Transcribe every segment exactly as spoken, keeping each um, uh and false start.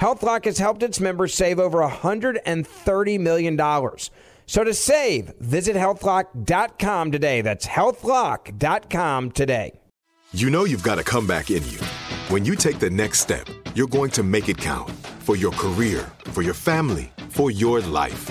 HealthLock has helped its members save over one hundred thirty million dollars. So to save, visit health lock dot com today. That's health lock dot com today. You know you've got a comeback in you. When you take the next step, you're going to make it count. For your career, for your family, for your life.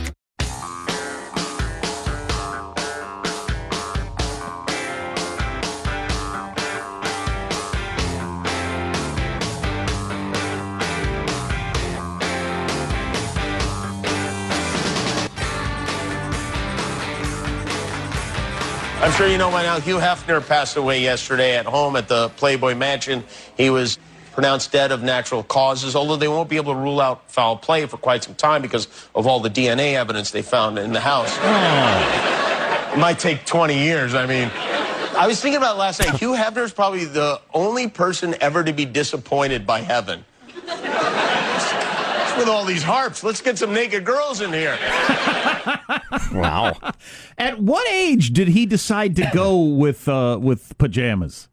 I'm sure you know by now, Hugh Hefner passed away yesterday at home at the Playboy Mansion. He was pronounced dead of natural causes, although they won't be able to rule out foul play for quite some time because of all the D N A evidence they found in the house. Oh. It might take twenty years, I mean. I was thinking about last night, Hugh Hefner's probably the only person ever to be disappointed by heaven. With all these harps, let's get some naked girls in here. Wow. At what age did he decide to go with uh, with pajamas?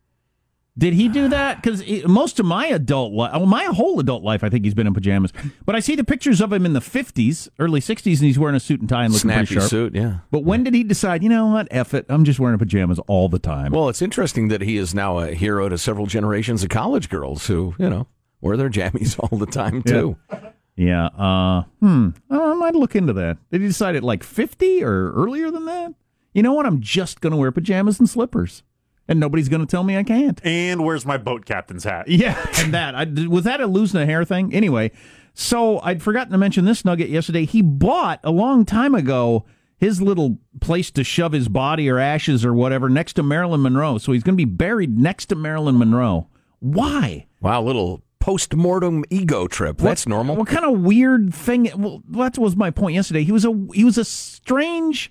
Did he do that? Because most of my adult life, well, my whole adult life, I think he's been in pajamas. But I see the pictures of him in the fifties, early sixties, and he's wearing a suit and tie and looking Snappy pretty sharp. Suit, yeah. But when did he decide, you know what, F it, I'm just wearing pajamas all the time? Well, it's interesting that he is now a hero to several generations of college girls who, you know, wear their jammies all the time, too. Yeah. Yeah, uh, hmm, I might look into that. Did he decide at like fifty or earlier than that? You know what, I'm just going to wear pajamas and slippers, and nobody's going to tell me I can't. And where's my boat captain's hat? Yeah, and that. I, was that a losing a hair thing? Anyway, so I'd forgotten to mention this nugget yesterday. He bought, a long time ago, his little place to shove his body or ashes or whatever next to Marilyn Monroe, so he's going to be buried next to Marilyn Monroe. Why? Wow, little... post-mortem ego trip. That's what, normal. What kind of weird thing? Well, that was my point yesterday. He was a he was a strange,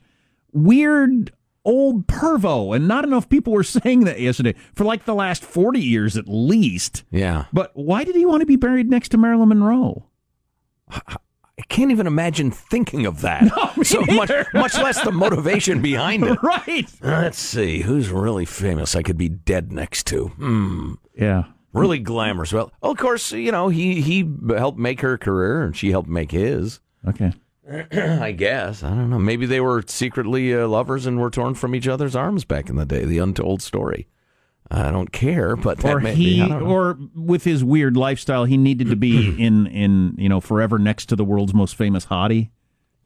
weird old pervo, and not enough people were saying that yesterday for like the last forty years at least. Yeah. But why did he want to be buried next to Marilyn Monroe? I can't even imagine thinking of that. No, so much, much less the motivation behind it. Right. Let's see who's really famous. I could be dead next to. Hmm. Yeah. Really glamorous. Well, of course, you know, he, he helped make her career, and she helped make his. Okay. I guess. I don't know. Maybe they were secretly uh, lovers and were torn from each other's arms back in the day. The untold story. I don't care, but that or may he, be, I don't know. Or with his weird lifestyle, he needed to be in, in you know forever next to the world's most famous hottie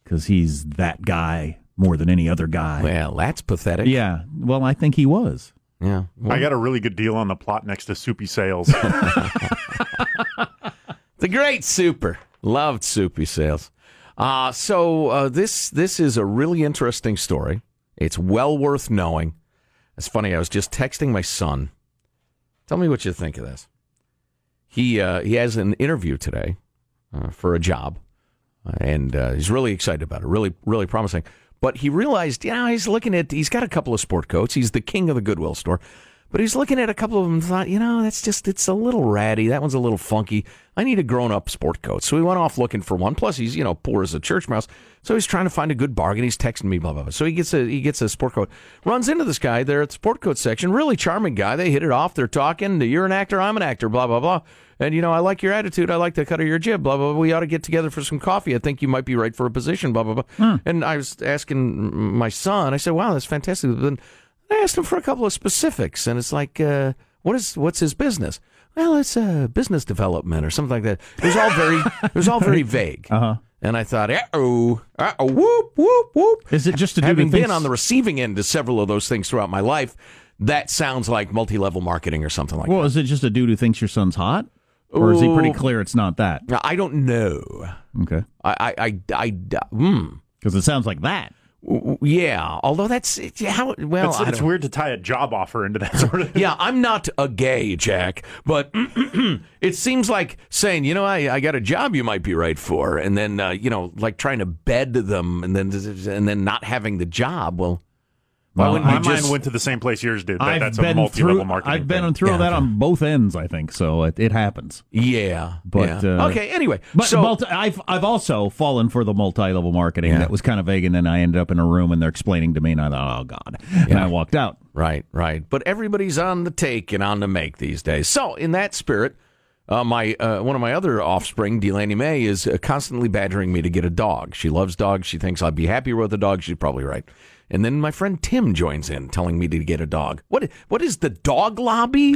because he's that guy more than any other guy. Well, that's pathetic. Yeah. Well, I think he was. Yeah. Well, I got a really good deal on the plot next to Soupy Sales. The great Super. Loved Soupy Sales. Uh, so uh, this this is a really interesting story. It's well worth knowing. It's funny, I was just texting my son. Tell me what you think of this. He uh, he has an interview today uh, for a job, and uh, he's really excited about it, really, really promising. But he realized, you know, he's looking at, he's got a couple of sport coats. He's the king of the Goodwill store. But he's looking at a couple of them and thought, you know, that's just, it's a little ratty. That one's a little funky. I need a grown-up sport coat. So he went off looking for one. Plus, he's, you know, poor as a church mouse. So he's trying to find a good bargain. He's texting me, blah, blah, blah. So he gets a he gets a sport coat. Runs into this guy there at the sport coat section. Really charming guy. They hit it off. They're talking. You're an actor. I'm an actor. Blah, blah, blah. And, you know, I like your attitude. I like the cut of your jib. Blah, blah, blah. We ought to get together for some coffee. I think you might be right for a position. Blah, blah, blah. Hmm. And I was asking my son. I said, wow, that's fantastic. Then I asked him for a couple of specifics, and it's like, uh, what is what's his business? Well, it's uh, business development or something like that. It was all very, it was all very vague. Uh-huh. And I thought, uh oh, uh oh, whoop, whoop, whoop. Is it just to do having been things on the receiving end of several of those things throughout my life? That sounds like multi-level marketing or something like well, that. Well, is it just a dude who thinks your son's hot, or Ooh. is he pretty clear it's not that? I don't know. Okay, I, I, I, because mm. it sounds like that. Yeah, although that's how well it's, it's weird to tie a job offer into that sort of. Yeah, I'm not a gay, Jack, but it seems like saying, you know, I, I got a job you might be right for, and then uh, you know, like trying to bed them, and then and then not having the job. Well, well my just, mind went to the same place yours did. But I've that's been a multi-level through, marketing. I've been thing. through yeah, that okay. on both ends, I think. So it, it happens. Yeah, but yeah. Uh, okay. Anyway, but so multi- I've I've also fallen for the multi-level marketing yeah. that was kind of vague, and then I ended up in a room and they're explaining to me, and I thought, oh God, yeah. and I walked out. Right, right. But everybody's on the take and on the make these days. So in that spirit, uh, my uh, one of my other offspring, Delaney May, is uh, constantly badgering me to get a dog. She loves dogs. She thinks I'd be happier with a dog. She's probably right. And then my friend Tim joins in, telling me to get a dog. What? What is the dog lobby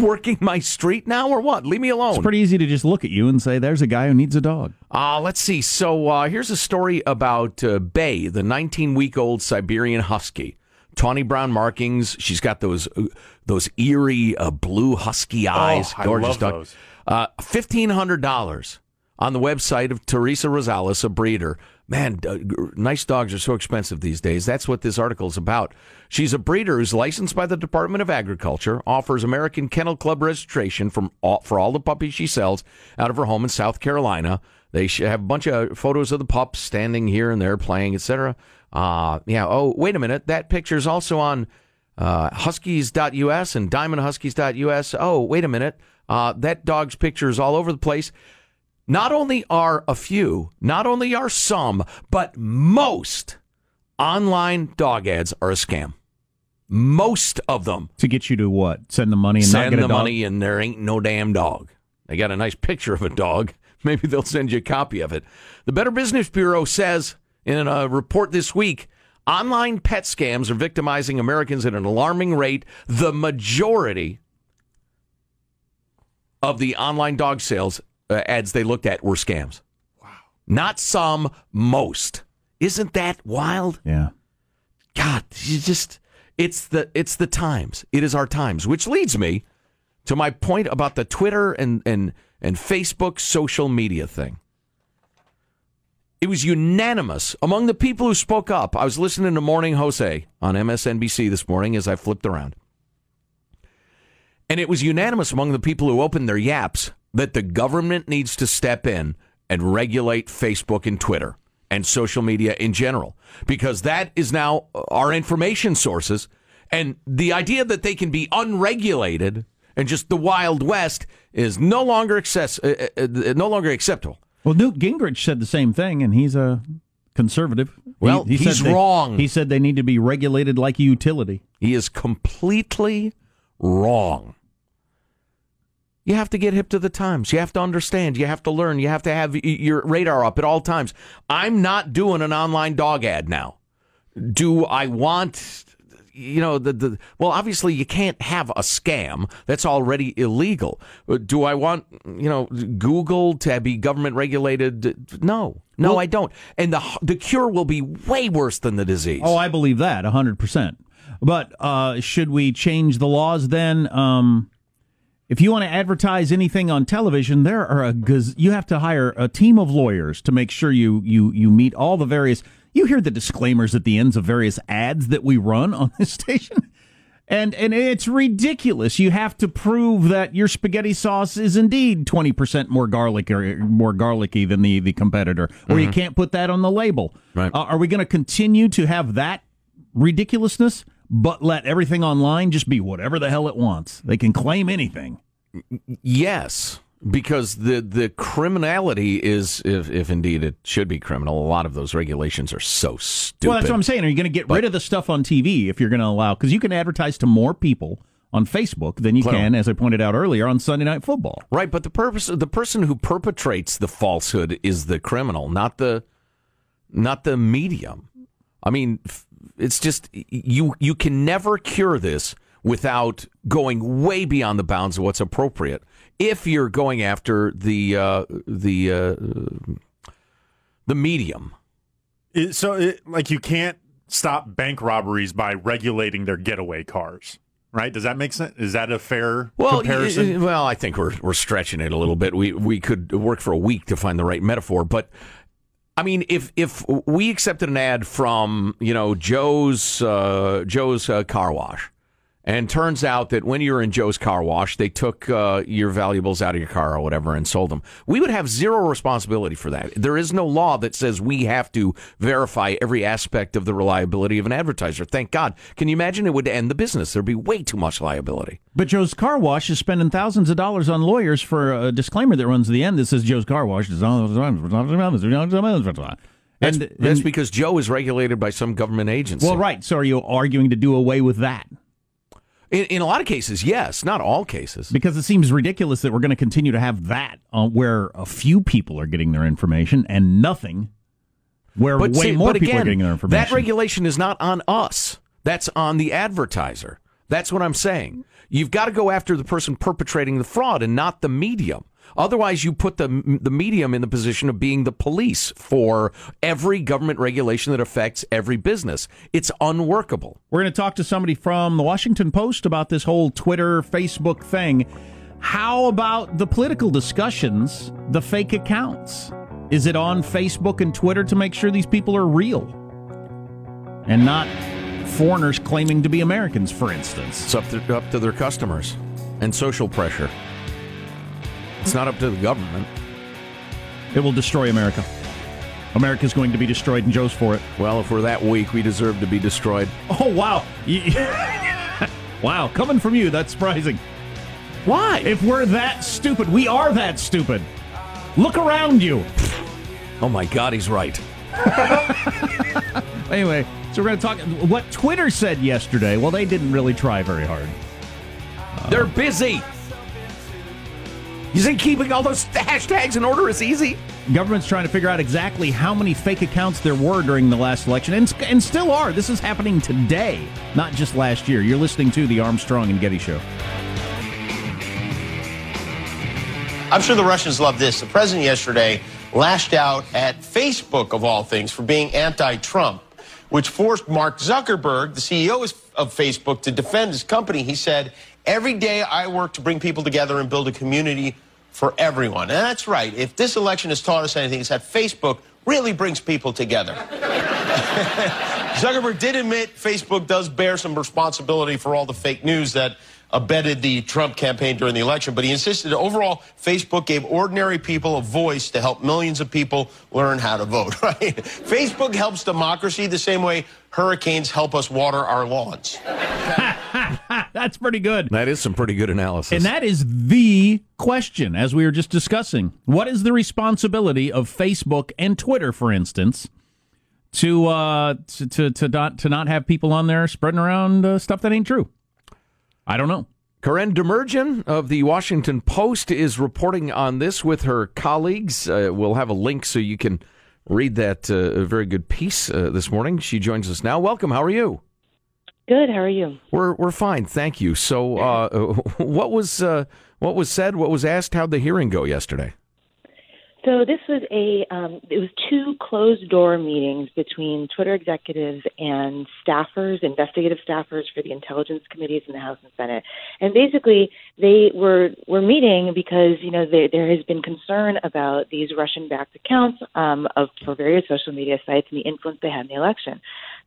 working my street now, or what? Leave me alone. It's pretty easy to just look at you and say, "There's a guy who needs a dog." Ah, uh, let's see. So uh, here's a story about uh, Bay, the nineteen-week-old Siberian husky, tawny brown markings. She's got those uh, those eerie uh, blue husky eyes. Oh, gorgeous I love dog. Those. Uh, Fifteen hundred dollars on the website of Teresa Rosales, a breeder. Man, uh, nice dogs are so expensive these days. That's what this article is about. She's a breeder who's licensed by the Department of Agriculture, offers American Kennel Club registration from all, for all the puppies she sells out of her home in South Carolina. They have a bunch of photos of the pups standing here and there playing, et cetera. Uh, yeah. Oh, wait a minute. That picture is also on uh, huskies dot U S and diamond huskies dot U S. Oh, wait a minute. Uh, that dog's picture is all over the place. Not only are a few, not only are some, but most online dog ads are a scam. Most of them. To get you to what? Send the money and send not get a dog? Send the money and there ain't no damn dog. They got a nice picture of a dog. Maybe they'll send you a copy of it. The Better Business Bureau says in a report this week, online pet scams are victimizing Americans at an alarming rate. The majority of the online dog sales Uh, ads they looked at were scams. Wow. Not some, most. Isn't that wild? Yeah. God, you just it's the it's the times. It is our times, which leads me to my point about the Twitter and and and Facebook social media thing. It was unanimous among the people who spoke up. I was listening to Morning Jose on M S N B C this morning as I flipped around. And it was unanimous among the people who opened their yaps that the government needs to step in and regulate Facebook and Twitter and social media in general, because that is now our information sources. And the idea that they can be unregulated and just the Wild West is no longer access, uh, uh, uh, no longer acceptable. Well, Newt Gingrich said the same thing, and he's a conservative. Well, he, he he's said they, wrong. He said they need to be regulated like a utility. He is completely wrong. You have to get hip to the times. You have to understand. You have to learn. You have to have your radar up at all times. I'm not doing an online dog ad now. Do I want, you know, the, the well, obviously you can't have a scam. That's already illegal. Do I want, you know, Google to be government regulated? No. No, well, I don't. And the the cure will be way worse than the disease. Oh, I believe that one hundred percent. But uh, should we change the laws then? Um, if you want to advertise anything on television, there are a gaz- you have to hire a team of lawyers to make sure you you you meet all the various. You hear the disclaimers at the ends of various ads that we run on this station, and and it's ridiculous. You have to prove that your spaghetti sauce is indeed twenty percent more garlic or more garlicky than the the competitor, or mm-hmm. you can't put that on the label. Right. Uh, are we going to continue to have that ridiculousness? But let everything online just be whatever the hell it wants. They can claim anything. Yes, because the, the criminality is, if, if indeed it should be criminal, a lot of those regulations are so stupid. Well, that's what I'm saying. Are you going to get but, rid of the stuff on T V if you're going to allow? Because you can advertise to more people on Facebook than you clearly. Can, as I pointed out earlier, on Sunday Night Football. Right, but the purpose, the person who perpetrates the falsehood is the criminal, not the not the medium. I mean... It's just, you you can never cure this without going way beyond the bounds of what's appropriate. If you're going after the uh, the uh, the medium. It, so, it, like, you can't stop bank robberies by regulating their getaway cars, right? Does that make sense? Is that a fair well, comparison? Y- y- well, I think we're we're stretching it a little bit. We, we could work for a week to find the right metaphor, but... I mean, if if we accepted an ad from, you know, Joe's uh, Joe's uh, Car Wash, and turns out that when you were in Joe's Car Wash, they took uh, your valuables out of your car or whatever and sold them, we would have zero responsibility for that. There is no law that says we have to verify every aspect of the reliability of an advertiser. Thank God. Can you imagine? It would end the business. There'd be way too much liability. But Joe's Car Wash is spending thousands of dollars on lawyers for a disclaimer that runs to the end that says Joe's Car Wash is on... That's, and, that's and, because Joe is regulated by some government agency. Well, right. So are you arguing to do away with that? In, in a lot of cases, yes. Not all cases. Because it seems ridiculous that we're going to continue to have that uh, where a few people are getting their information and nothing where but way see, more people again, are getting their information. That regulation is not on us. That's on the advertiser. That's what I'm saying. You've got to go after the person perpetrating the fraud and not the medium. Otherwise, you put the the medium in the position of being the police for every government regulation that affects every business. It's unworkable. We're going to talk to somebody from the Washington Post about this whole Twitter, Facebook thing. How about the political discussions, the fake accounts? Is it on Facebook and Twitter to make sure these people are real and not foreigners claiming to be Americans, for instance? It's up to, up to their customers and social pressure. It's not up to the government. It will destroy America. America's going to be destroyed, and Joe's for it. Well, if we're that weak, we deserve to be destroyed. Oh, wow. Wow, coming from you, that's surprising. Why? If we're that stupid, we are that stupid. Look around you. Oh, my God, he's right. Anyway, so we're going to talk what Twitter said yesterday. Well, they didn't really try very hard. Uh, They're busy. You think keeping all those hashtags in order is easy? Government's trying to figure out exactly how many fake accounts there were during the last election, and, and still are. This is happening today, not just last year. You're listening to The Armstrong and Getty Show. I'm sure the Russians love this. The president yesterday lashed out at Facebook, of all things, for being anti-Trump, which forced Mark Zuckerberg, the C E O of Facebook, to defend his company. He said, "Every day I work to bring people together and build a community for everyone." And that's right. If this election has taught us anything, it's that Facebook really brings people together. Zuckerberg did admit Facebook does bear some responsibility for all the fake news that abetted the Trump campaign during the election, but he insisted overall Facebook gave ordinary people a voice to help millions of people learn how to vote, right? Facebook helps democracy the same way hurricanes help us water our lawns. That's pretty good. That is some pretty good analysis. And that is the question, as we were just discussing. What is the responsibility of Facebook and Twitter, for instance, to uh, to, to, to, not, to not have people on there spreading around uh, stuff that ain't true? I don't know. Karen Demirjian of the Washington Post is reporting on this with her colleagues. Uh, we'll have a link so you can read that uh, very good piece uh, this morning. She joins us now. Welcome. How are you? Good. How are you? We're we're fine, thank you. So, uh, what was uh, what was said? What was asked? How'd the hearing go yesterday? So this was a um, it was two closed door meetings between Twitter executives and staffers, investigative staffers for the intelligence committees in the House and Senate. And basically, they were were meeting because you know they, there has been concern about these Russian-backed accounts um, of for various social media sites and the influence they had in the election.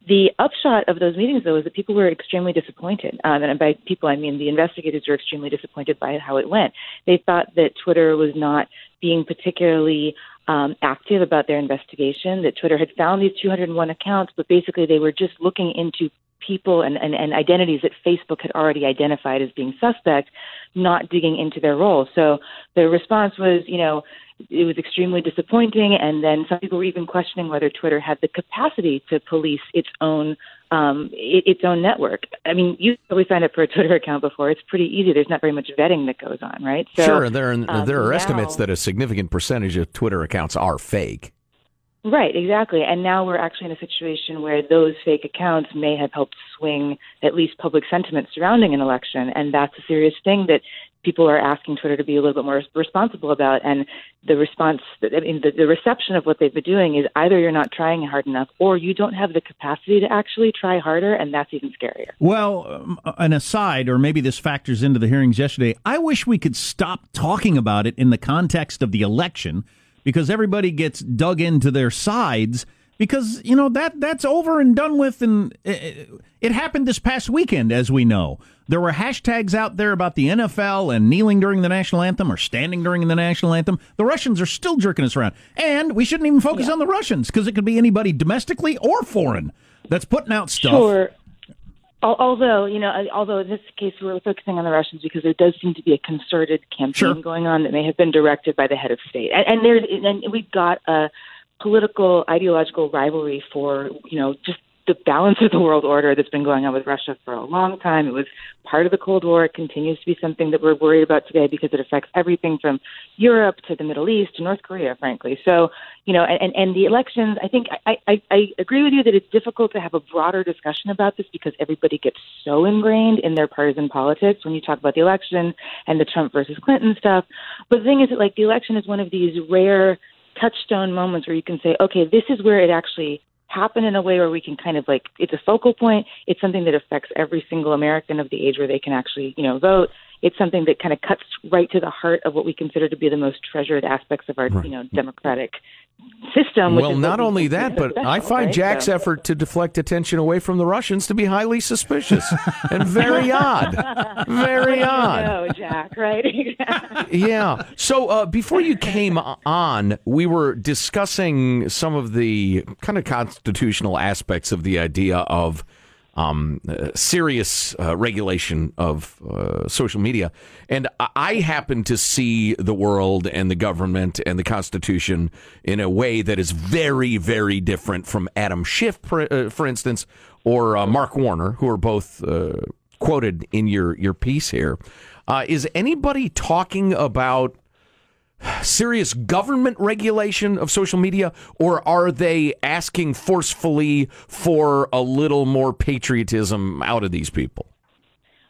The upshot of those meetings, though, is that people were extremely disappointed, um, and by people I mean the investigators were extremely disappointed by how it went. They thought that Twitter was not being particularly um, active about their investigation, that Twitter had found these two hundred one accounts, but basically they were just looking into people and, and, and identities that Facebook had already identified as being suspect, not digging into their role. So the response was, you know, it was extremely disappointing, and then some people were even questioning whether Twitter had the capacity to police its own um, its own network. I mean, you probably signed up for a Twitter account before. It's pretty easy. There's not very much vetting that goes on, right? So, sure, there are, um, there are now, estimates that a significant percentage of Twitter accounts are fake. Right, exactly. And now we're actually in a situation where those fake accounts may have helped swing at least public sentiment surrounding an election. And that's a serious thing that people are asking Twitter to be a little bit more responsible about. And the response, I mean, the, the reception of what they've been doing is either you're not trying hard enough or you don't have the capacity to actually try harder. And that's even scarier. Well, um, an aside, or maybe this factors into the hearings yesterday, I wish we could stop talking about it in the context of the election, because everybody gets dug into their sides, because, you know, that that's over and done with. And it, it happened this past weekend, as we know. There were hashtags out there about the N F L and kneeling during the national anthem or standing during the national anthem. The Russians are still jerking us around. And we shouldn't even focus yeah. on the Russians, because it could be anybody domestically or foreign that's putting out stuff. Sure. Although, you know, although in this case we're focusing on the Russians because there does seem to be a concerted campaign sure. going on that may have been directed by the head of state. And, and, there's, and we've got a political, ideological rivalry for, you know, just the balance of the world order that's been going on with Russia for a long time. It was part of the Cold War. It continues to be something that we're worried about today because it affects everything from Europe to the Middle East to North Korea, frankly. So, you know, and, and the elections, I think I, I, I agree with you that it's difficult to have a broader discussion about this because everybody gets so ingrained in their partisan politics when you talk about the election and the Trump versus Clinton stuff. But the thing is that, like, the election is one of these rare touchstone moments where you can say, okay, this is where it actually happen in a way where we can kind of, like, it's a focal point. It's something that affects every single American of the age where they can actually, you know, vote. It's something that kind of cuts right to the heart of what we consider to be the most treasured aspects of our, right. you know, democratic system. Which well, not only that, but special, I find right? Jack's so. effort to deflect attention away from the Russians to be highly suspicious and very odd. Very odd. No, Jack, right? yeah. So uh, before you came on, we were discussing some of the kind of constitutional aspects of the idea of Um, uh, serious uh, regulation of uh, social media. And I-, I happen to see the world and the government and the Constitution in a way that is very, very different from Adam Schiff, pr- uh, for instance, or uh, Mark Warner, who are both uh, quoted in your, your piece here. Uh, is anybody talking about serious government regulation of social media, or are they asking forcefully for a little more patriotism out of these people?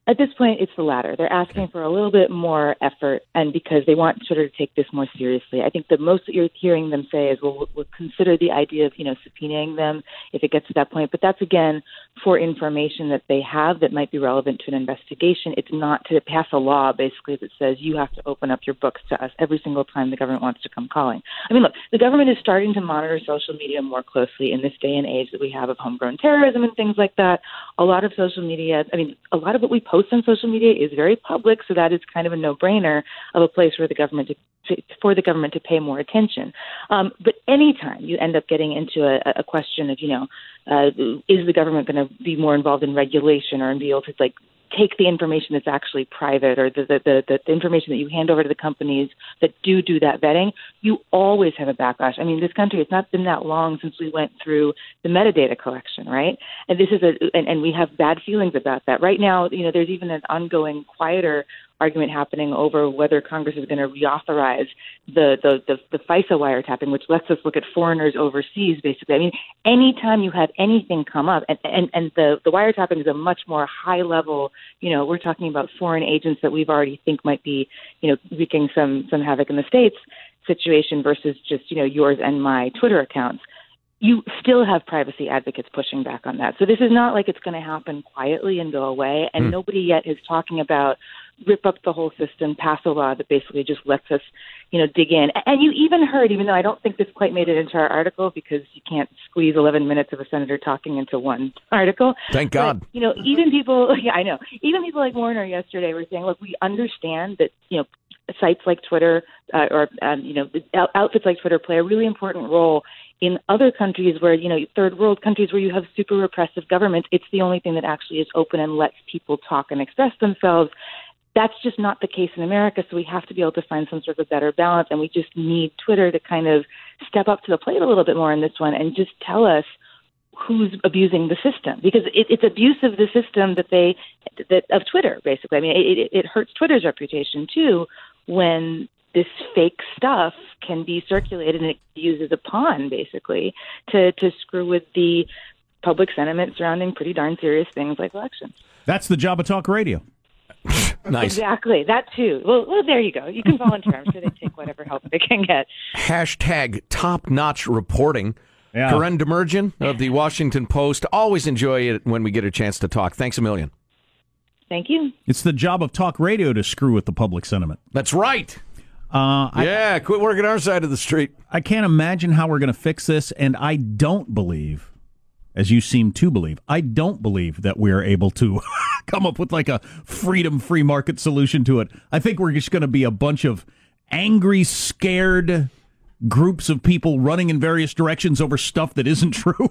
At this point, it's the latter. They're asking okay. for a little bit more effort, and because they want Twitter to take this more seriously. I think the most that you're hearing them say is, well, we'll consider the idea of, you know, subpoenaing them if it gets to that point. But that's, again, for information that they have that might be relevant to an investigation. It's not to pass a law, basically, that says you have to open up your books to us every single time the government wants to come calling. I mean, look, the government is starting to monitor social media more closely in this day and age that we have of homegrown terrorism and things like that. A lot of social media, I mean, a lot of what we post on social media is very public, so that is kind of a no-brainer of a place where the government to, to, for the government to pay more attention. Um, but anytime you end up getting into a, a question of, you know, uh, is the government going to be more involved in regulation or be able to, like, take the information that's actually private or the, the, the, the information that you hand over to the companies that do do that vetting, you always have a backlash. I mean, this country, it's not been that long since we went through the metadata collection, right? And this is a, and, and we have bad feelings about that. Right now, you know, there's even an ongoing quieter argument happening over whether Congress is going to reauthorize the, the, the, the FISA wiretapping, which lets us look at foreigners overseas, basically. I mean, anytime you have anything come up, and, and, and the, the wiretapping is a much more high-level, you know, we're talking about foreign agents that we've already think might be, you know, wreaking some, some havoc in the States situation versus just, you know, yours and my Twitter accounts. You still have privacy advocates pushing back on that. So this is not like it's going to happen quietly and go away. And mm. nobody yet is talking about rip up the whole system, pass a law that basically just lets us, you know, dig in. And you even heard, even though I don't think this quite made it into our article because you can't squeeze eleven minutes of a senator talking into one article. Thank God. But, you know, even people, yeah, I know, even people like Warner yesterday were saying, look, we understand that, you know, sites like Twitter uh, or, um, you know, outfits like Twitter play a really important role in other countries where, you know, third world countries where you have super repressive governments. It's the only thing that actually is open and lets people talk and express themselves. That's just not the case in America. So we have to be able to find some sort of a better balance. And we just need Twitter to kind of step up to the plate a little bit more in this one and just tell us who's abusing the system, because it, it's abuse of the system that they, that of Twitter, basically. I mean, it, it hurts Twitter's reputation too, when this fake stuff can be circulated and it uses a pawn, basically, to, to screw with the public sentiment surrounding pretty darn serious things like elections. That's the job of talk radio. Nice. Exactly. That too. Well, well, there you go. You can volunteer. I'm sure they take whatever help they can get. Hashtag top-notch reporting. Yeah. Karen Demirjian of the Washington Post. Always enjoy it when we get a chance to talk. Thanks a million. Thank you. It's the job of talk radio to screw with the public sentiment. That's right. Uh, yeah, I, quit working our side of the street. I can't imagine how we're going to fix this, and I don't believe, as you seem to believe, I don't believe that we're able to come up with like a freedom, free market solution to it. I think we're just going to be a bunch of angry, scared groups of people running in various directions over stuff that isn't true.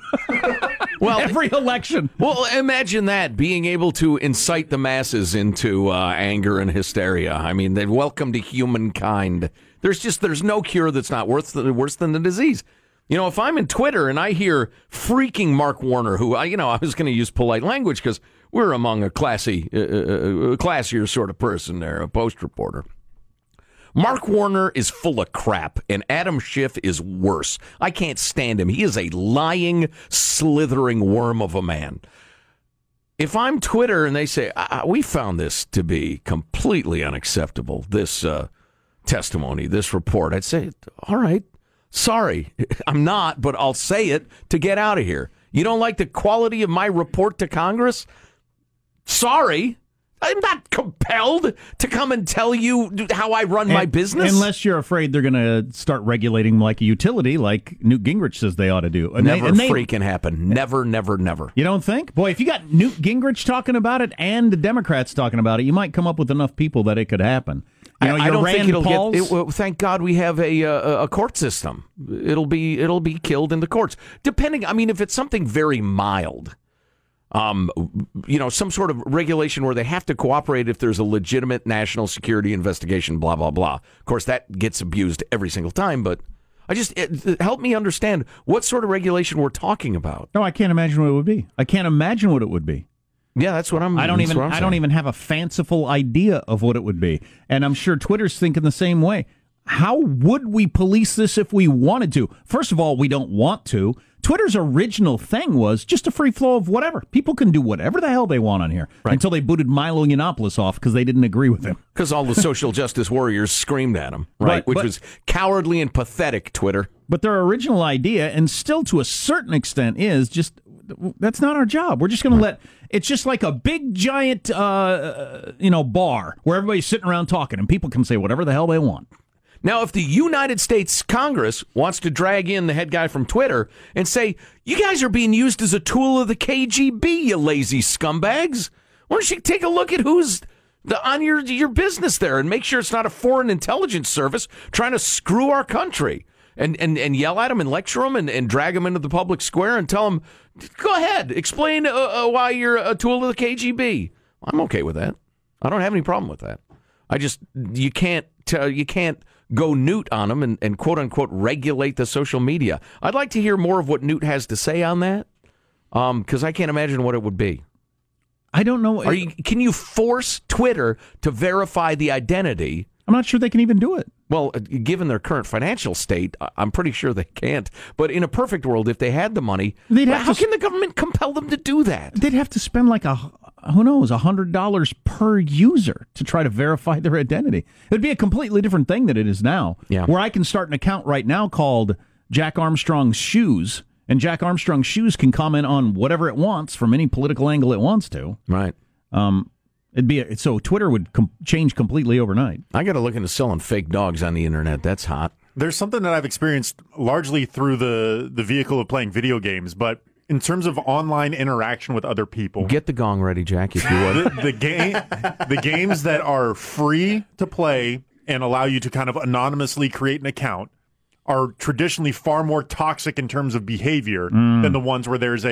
Well, every election. Well, imagine that, being able to incite the masses into uh, anger and hysteria. I mean, they're welcome to humankind. There's just there's no cure that's not worse, worse than the disease. You know, if I'm in Twitter and I hear freaking Mark Warner, who, I, you know, I was going to use polite language because we're among a classy, uh, uh, classier sort of person there, a Post reporter. Mark Warner is full of crap, and Adam Schiff is worse. I can't stand him. He is a lying, slithering worm of a man. If I'm Twitter and they say, we found this to be completely unacceptable, this uh, testimony, this report, I'd say, all right, sorry. I'm not, but I'll say it to get out of here. You don't like the quality of my report to Congress? Sorry. I'm not compelled to come and tell you how I run and, my business. Unless you're afraid they're going to start regulating like a utility, like Newt Gingrich says they ought to do. And never they, freaking they, happen. Never, never, never. You don't think? Boy, if you got Newt Gingrich talking about it and the Democrats talking about it, you might come up with enough people that it could happen. You know, I, I don't Rand think it'll Paul's? get. It, well, thank God we have a uh, a court system. It'll be it'll be killed in the courts. Depending, I mean, if it's something very mild. Um, you know, some sort of regulation where they have to cooperate if there's a legitimate national security investigation, blah, blah, blah. Of course, that gets abused every single time. But I just it, it, help me understand what sort of regulation we're talking about. No, I can't imagine what it would be. I can't imagine what it would be. Yeah, that's what I'm. I don't even I don't even have a fanciful idea of what it would be. And I'm sure Twitter's thinking the same way. How would we police this if we wanted to? First of all, we don't want to. Twitter's original thing was just a free flow of whatever. People can do whatever the hell they want on here, right, until they booted Milo Yiannopoulos off because they didn't agree with him. Because all the social justice warriors screamed at him, right? right Which but, was cowardly and pathetic, Twitter. But their original idea, and still to a certain extent, is just, that's not our job. We're just going to let, it's just like a big giant, uh, you know, bar where everybody's sitting around talking and people can say whatever the hell they want. Now, if the United States Congress wants to drag in the head guy from Twitter and say, you guys are being used as a tool of the K G B, you lazy scumbags, why don't you take a look at who's the, on your, your business there and make sure it's not a foreign intelligence service trying to screw our country, and, and, and yell at them and lecture them and, and drag them into the public square and tell them, go ahead, explain uh, uh, why you're a tool of the K G B. I'm okay with that. I don't have any problem with that. I just, you can't tell, you can't go Newt on them and, and quote-unquote regulate the social media. I'd like to hear more of what Newt has to say on that, because um, I can't imagine what it would be. I don't know. Are you, can you force Twitter to verify the identity? I'm not sure they can even do it. Well, given their current financial state, I'm pretty sure they can't. But in a perfect world, if they had the money, they'd have how to, can the government compel them to do that? They'd have to spend like a, who knows, one hundred dollars per user to try to verify their identity. It'd be a completely different thing than it is now, yeah. where I can start an account right now called Jack Armstrong's Shoes, and Jack Armstrong's Shoes can comment on whatever it wants from any political angle it wants to. Right. Um It'd be a, so Twitter would com- change completely overnight. I got to look into selling fake dogs on the internet. That's hot. There's something that I've experienced largely through the the vehicle of playing video games, but in terms of online interaction with other people, get the gong ready, Jack, if you would. the, the game, the games that are free to play and allow you to kind of anonymously create an account are traditionally far more toxic in terms of behavior mm. than the ones where there's a,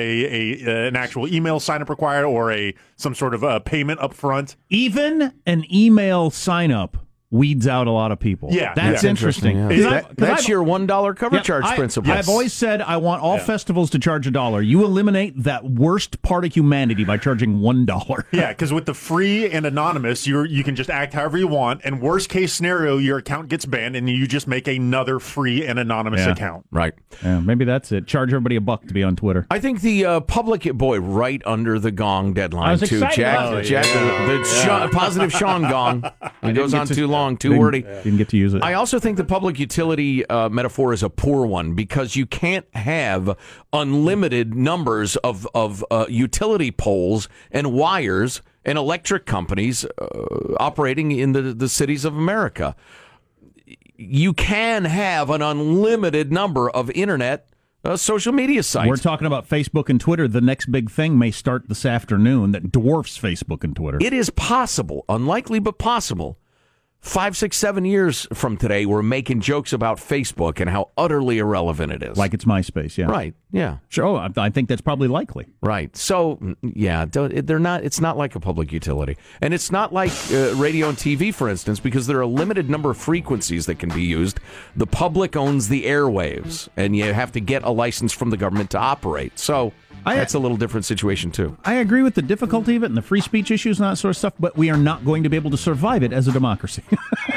a an actual email sign-up required or a some sort of a payment up front. Even an email sign-up weeds out a lot of people. Yeah. That's yeah. interesting. Yeah. That, that's I've, your one dollar cover yeah, charge I, principle. I've always said I want all yeah. festivals to charge a dollar. You eliminate that worst part of humanity by charging one dollar. Yeah, because with the free and anonymous, you you can just act however you want, and worst case scenario, your account gets banned, and you just make another free and anonymous yeah. account. Right. Yeah, maybe that's it. Charge everybody a buck to be on Twitter. I think the uh, public, boy, right under the gong deadline, I was too. Excited. Jack, oh, Jack yeah. the, the yeah. Sh- positive Sean gong. It goes on to, too long. Too didn't, wordy. Didn't get to use it. I also think the public utility uh, metaphor is a poor one because you can't have unlimited numbers of of uh, utility poles and wires and electric companies uh, operating in the, the cities of America. You can have an unlimited number of internet Uh, social media sites. We're talking about Facebook and Twitter. The next big thing may start this afternoon that dwarfs Facebook and Twitter. It is possible, unlikely but possible, Five, six, seven years from today, we're making jokes about Facebook and how utterly irrelevant it is. Like it's MySpace, yeah. Right, yeah. Sure, oh, I, I think that's probably likely. Right. So, yeah, they're not. It's not like a public utility. And it's not like uh, radio and T V, for instance, because there are a limited number of frequencies that can be used. The public owns the airwaves, and you have to get a license from the government to operate. So I, that's a little different situation, too. I agree with the difficulty of it and the free speech issues and that sort of stuff, but we are not going to be able to survive it as a democracy.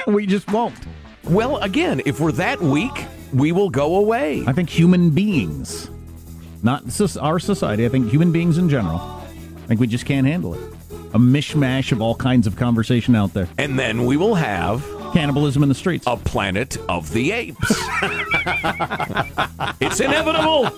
We just won't. Well, again, if we're that weak, we will go away. I think human beings, not our society, I think human beings in general, I think we just can't handle it. A mishmash of all kinds of conversation out there. And then we will have cannibalism in the streets. A planet of the apes. It's inevitable.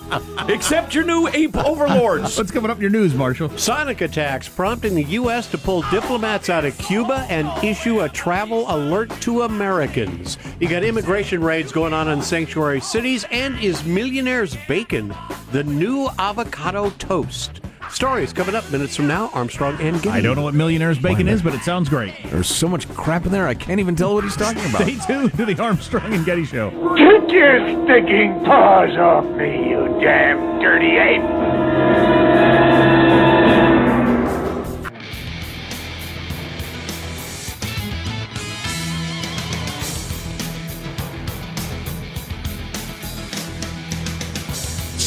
Except your new ape overlords. What's coming up in your news, Marshall? Sonic attacks prompting the U S to pull diplomats out of Cuba and issue a travel alert to Americans. You got immigration raids going on in sanctuary cities, and is millionaire's bacon the new avocado toast? Stories coming up minutes from now. Armstrong and Getty. I don't know what millionaire's bacon is, but it sounds great. There's so much crap in there, I can't even tell what he's talking about. Stay tuned to the Armstrong and Getty Show. Take your stinking paws off me, you damn dirty ape.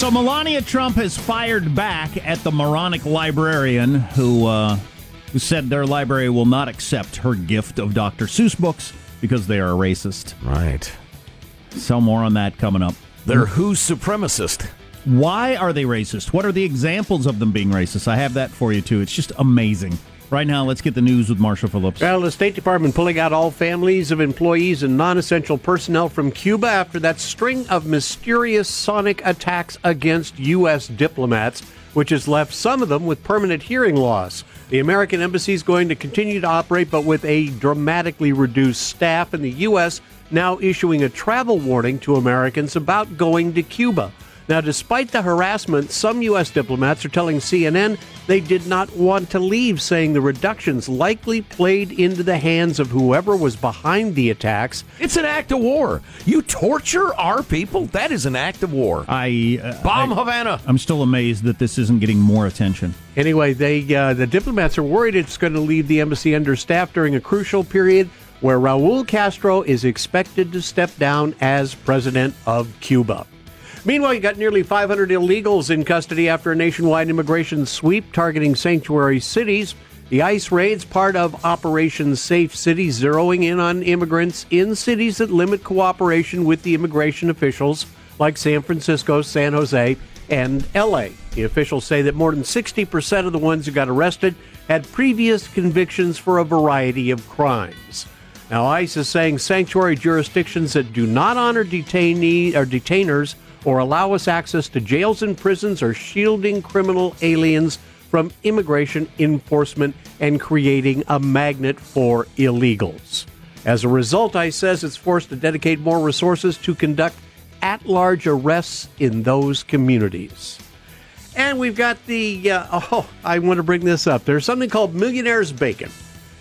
So Melania Trump has fired back at the moronic librarian who, uh, who said their library will not accept her gift of Doctor Seuss books because they are racist. Right. So more on that coming up. They're who's supremacist. Why are they racist? What are the examples of them being racist? I have that for you, too. It's just amazing. Right now, let's get the news with Marshall Phillips. Well, the State Department pulling out all families of employees and non-essential personnel from Cuba after that string of mysterious sonic attacks against U S diplomats, which has left some of them with permanent hearing loss. The American embassy is going to continue to operate, but with a dramatically reduced staff, and the U S now issuing a travel warning to Americans about going to Cuba. Now, despite the harassment, some U S diplomats are telling C N N they did not want to leave, saying the reductions likely played into the hands of whoever was behind the attacks. It's an act of war. You torture our people? That is an act of war. I uh, Bomb I, Havana. I'm still amazed that this isn't getting more attention. Anyway, they uh, the diplomats are worried it's going to leave the embassy understaffed during a crucial period where Raúl Castro is expected to step down as president of Cuba. Meanwhile, you got nearly five hundred illegals in custody after a nationwide immigration sweep targeting sanctuary cities. The ICE raids, part of Operation Safe City, zeroing in on immigrants in cities that limit cooperation with the immigration officials, like San Francisco, San Jose, and L A. The officials say that more than sixty percent of the ones who got arrested had previous convictions for a variety of crimes. Now, ICE is saying sanctuary jurisdictions that do not honor detainee or detainers or allow us access to jails and prisons are shielding criminal aliens from immigration enforcement and creating a magnet for illegals. As a result, ICE says it's forced to dedicate more resources to conduct at-large arrests in those communities. And we've got the, uh, oh, I want to bring this up. There's something called Millionaire's Bacon.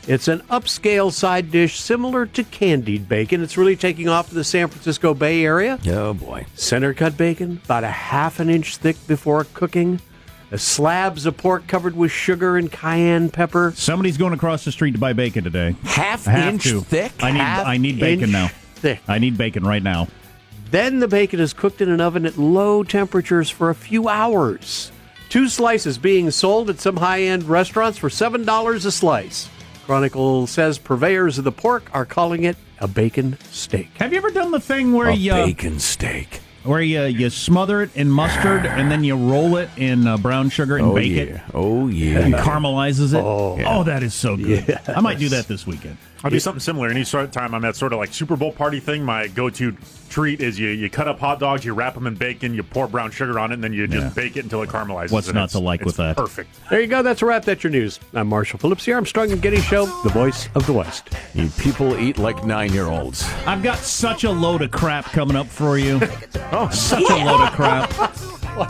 It's an upscale side dish similar to candied bacon. It's really taking off to the San Francisco Bay Area. Oh, boy. Center-cut bacon, about a half an inch thick before cooking. The slabs of pork covered with sugar and cayenne pepper. Somebody's going across the street to buy bacon today. Half inch to. thick? I need, half I need bacon now. Thick. I need bacon right now. Then the bacon is cooked in an oven at low temperatures for a few hours. Two slices being sold at some high-end restaurants for seven dollars a slice. Chronicle says purveyors of the pork are calling it a bacon steak. Have you ever done the thing where a you... A bacon steak. Where you, you smother it in mustard and then you roll it in uh, brown sugar and oh, bake yeah. it. Oh, yeah. And caramelizes it. Oh, yeah. oh that is so good. Yes. I might do that this weekend. I'll do something similar. Any sort of time I'm at sort of like Super Bowl party thing, my go-to treat is you, you cut up hot dogs, you wrap them in bacon, you pour brown sugar on it, and then you just yeah. bake it until it caramelizes. What's not to like with that? Perfect. There you go. That's a wrap. That's your news. I'm Marshall Phillips, the Armstrong and Getty Show, the voice of the West. You people eat like nine-year-olds. I've got such a load of crap coming up for you. oh, such yeah. a load of crap.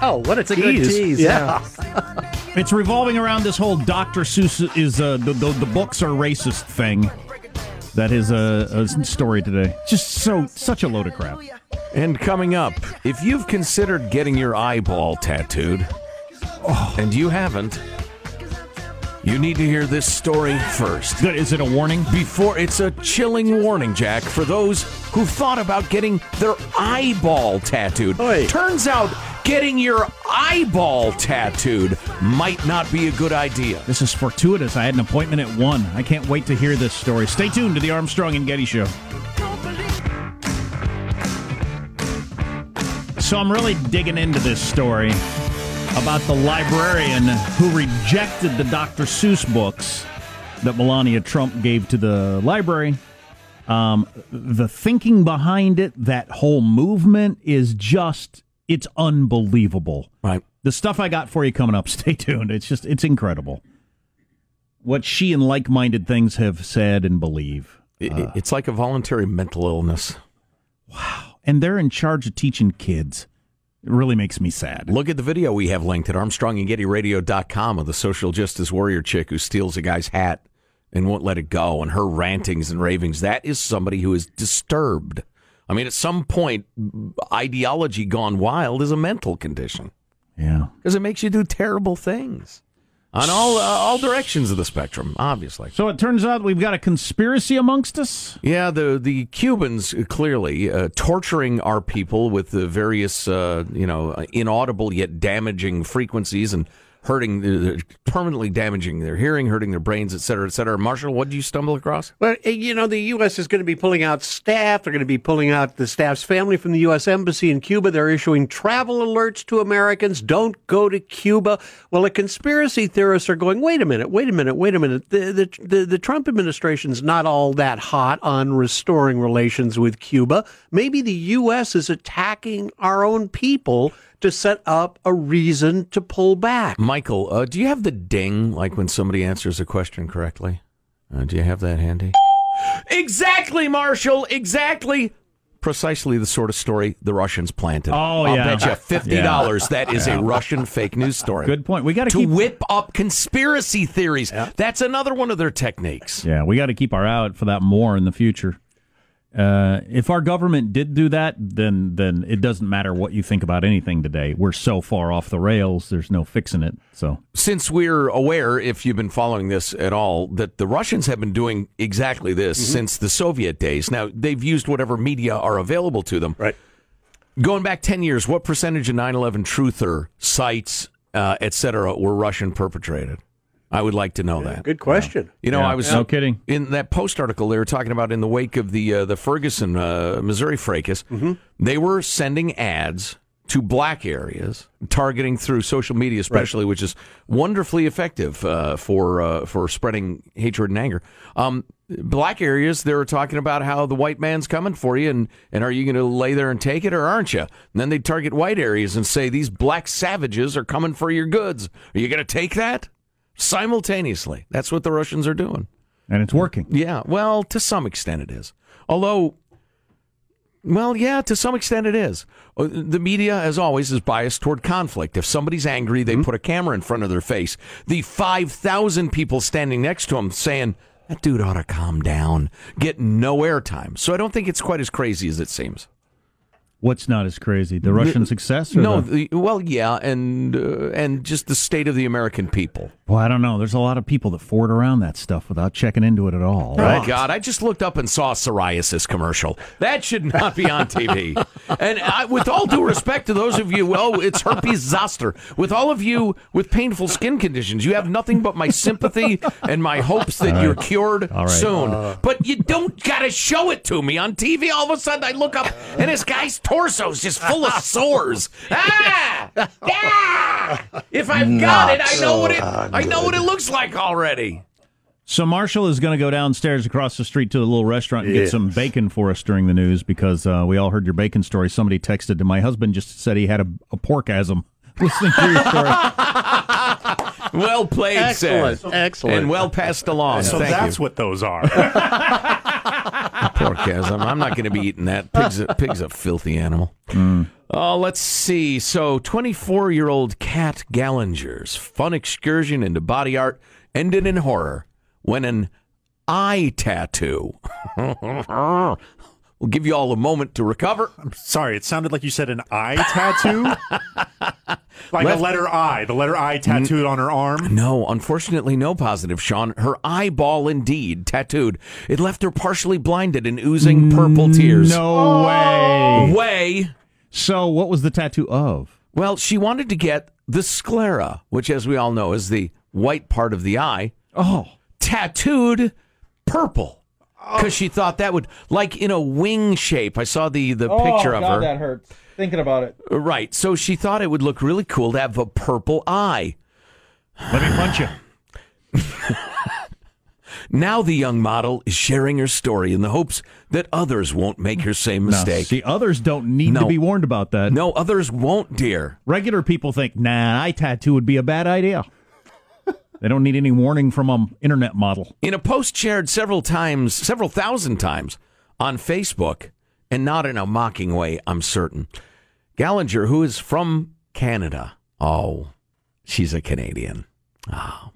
Wow, what a, a good tease. Yeah. yeah. It's revolving around this whole Doctor Seuss is uh, the, the, the books are racist thing. That is a, a story today. Just so, such a load of crap. And coming up, if you've considered getting your eyeball tattooed, oh. and you haven't, you need to hear this story first. Is it a warning? Before it's a chilling warning, Jack, for those who thought about getting their eyeball tattooed. Oy. Turns out getting your eyeball tattooed might not be a good idea. This is fortuitous. I had an appointment at one. I can't wait to hear this story. Stay tuned to the Armstrong and Getty Show. So I'm really digging into this story about the librarian who rejected the Doctor Seuss books that Melania Trump gave to the library. Um, the thinking behind it, that whole movement is just... It's unbelievable. Right. The stuff I got for you coming up, stay tuned. It's just, it's incredible. What she and like-minded things have said and believe. It, uh, it's like a voluntary mental illness. Wow. And they're in charge of teaching kids. It really makes me sad. Look at the video we have linked at Armstrong and Getty Radio dot com of the social justice warrior chick who steals a guy's hat and won't let it go, and her rantings and ravings. That is somebody who is disturbed. I mean, at some point, ideology gone wild is a mental condition. Yeah. Because it makes you do terrible things on all uh, all directions of the spectrum, obviously. So it turns out we've got a conspiracy amongst us? Yeah, the, the Cubans clearly uh, torturing our people with the various, uh, you know, inaudible yet damaging frequencies and hurting, uh, permanently damaging their hearing, hurting their brains, et cetera, et cetera. Marshall, what did you stumble across? Well, you know, the U S is going to be pulling out staff. They're going to be pulling out the staff's family from the U S Embassy in Cuba. They're issuing travel alerts to Americans. Don't go to Cuba. Well, the conspiracy theorists are going, wait a minute, wait a minute, wait a minute. The, the, the, the Trump administration's not all that hot on restoring relations with Cuba. Maybe the U S is attacking our own people to set up a reason to pull back. Michael, uh, do you have the ding, like when somebody answers a question correctly? Uh, do you have that handy? Exactly, Marshall, exactly. Precisely the sort of story the Russians planted. Oh, I'll yeah. I'll bet you fifty dollars yeah. that is yeah. a Russian fake news story. Good point. We got to keep... whip up conspiracy theories. Yeah. That's another one of their techniques. Yeah, we got to keep our eye out for that more in the future. Uh, if our government did do that, then then it doesn't matter what you think about anything today. We're so far off the rails, there's no fixing it. So, since we're aware, if you've been following this at all, that the Russians have been doing exactly this mm-hmm. since the Soviet days. Now, they've used whatever media are available to them. Right. Going back ten years, what percentage of nine eleven truther sites, uh, et cetera, were Russian perpetrated? I would like to know yeah, that. Good question. You know, yeah, I was no kidding. In that Post article they were talking about in the wake of the uh, the Ferguson, uh, Missouri fracas, mm-hmm. they were sending ads to black areas, targeting through social media especially, right. which is wonderfully effective uh, for uh, for spreading hatred and anger. Um, black areas, they were talking about how the white man's coming for you, and, and are you going to lay there and take it, or aren't you? And then they target white areas and say, these black savages are coming for your goods. Are you going to take that? Simultaneously. That's what the Russians are doing. And it's working. Yeah, well, to some extent it is. Although, well, yeah, to some extent it is. The media, as always, is biased toward conflict. If somebody's angry, they mm-hmm. put a camera in front of their face. The five thousand people standing next to them saying, that dude ought to calm down, get no airtime. So I don't think it's quite as crazy as it seems. What's not as crazy? The Russian the, success? Or no, the, well, yeah, and uh, and just the state of the American people. Well, I don't know. There's a lot of people that forward around that stuff without checking into it at all. Oh, right? God, I just looked up and saw a psoriasis commercial. That should not be on T V. And I, with all due respect to those of you, well, it's herpes zoster. With all of you with painful skin conditions, you have nothing but my sympathy and my hopes that right. you're cured right. soon. Uh, but you don't got to show it to me on T V. All of a sudden, I look up, and this guy's torso's just full of sores. Ah! Ah! If I've got it, I know what it I know what it looks like already. So Marshall is going to go downstairs across the street to the little restaurant and yes. get some bacon for us during the news, because uh, we all heard your bacon story. Somebody texted to my husband, just said he had a, a porkasm listening to your story. Well played, excellent, sir. Excellent. And well passed along. So Thank that's you. What those are. Porkasm. I'm not going to be eating that. Pig's a, pig's a filthy animal. Mm. Oh, let's see. So twenty-four-year-old Kat Gallinger's fun excursion into body art ended in horror when an eye tattoo. We'll give you all a moment to recover. I'm sorry, it sounded like you said an eye tattoo? Like Left. a letter I, the letter I tattooed N- on her arm? No, unfortunately no, positive, Sean. Her eyeball indeed tattooed. It left her partially blinded and oozing purple tears. No oh, way. Way. So what was the tattoo of? Well, she wanted to get the sclera, which as we all know is the white part of the eye, oh, tattooed purple. Because she thought that would, like in a wing shape. I saw the, the oh, picture of God, her. Oh, that hurts. Thinking about it. Right. So she thought it would look really cool to have a purple eye. Let me punch you. Now the young model is sharing her story in the hopes that others won't make her same mistake. No, see, others don't need no. to be warned about that. No, others won't, dear. Regular people think, nah, eye tattoo would be a bad idea. They don't need any warning from an um, internet model. In a post shared several times, several thousand times on Facebook, and not in a mocking way, I'm certain, Gallinger, who is from Canada, oh, she's a Canadian, oh,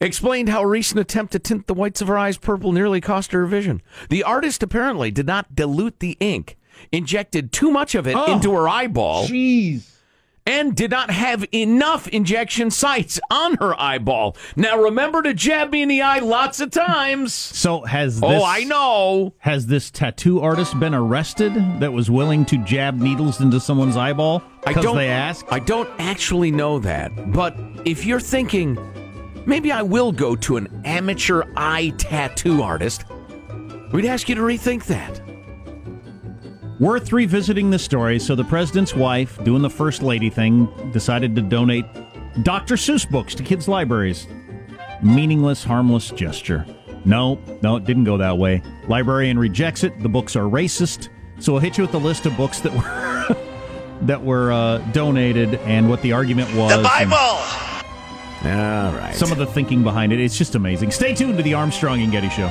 explained how a recent attempt to tint the whites of her eyes purple nearly cost her vision. The artist apparently did not dilute the ink, injected too much of it oh, into her eyeball. Jeez. And did not have enough injection sites on her eyeball. Now, remember to jab me in the eye lots of times. So has this... Oh, I know. Has this tattoo artist been arrested that was willing to jab needles into someone's eyeball? Because they asked? I don't actually know that. But if you're thinking, maybe I will go to an amateur eye tattoo artist, we'd ask you to rethink that. Worth revisiting the story, so the president's wife, doing the first lady thing, decided to donate Doctor Seuss books to kids' libraries. Meaningless, harmless gesture. No, no, it didn't go that way. Librarian rejects it. The books are racist. So we'll hit you with the list of books that were that were uh, donated and what the argument was. The Bible! All right. Some of the thinking behind it. It's just amazing. Stay tuned to the Armstrong and Getty Show.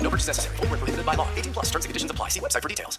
No purchase necessary. Void where prohibited by law. eighteen plus terms and conditions apply. See website for details.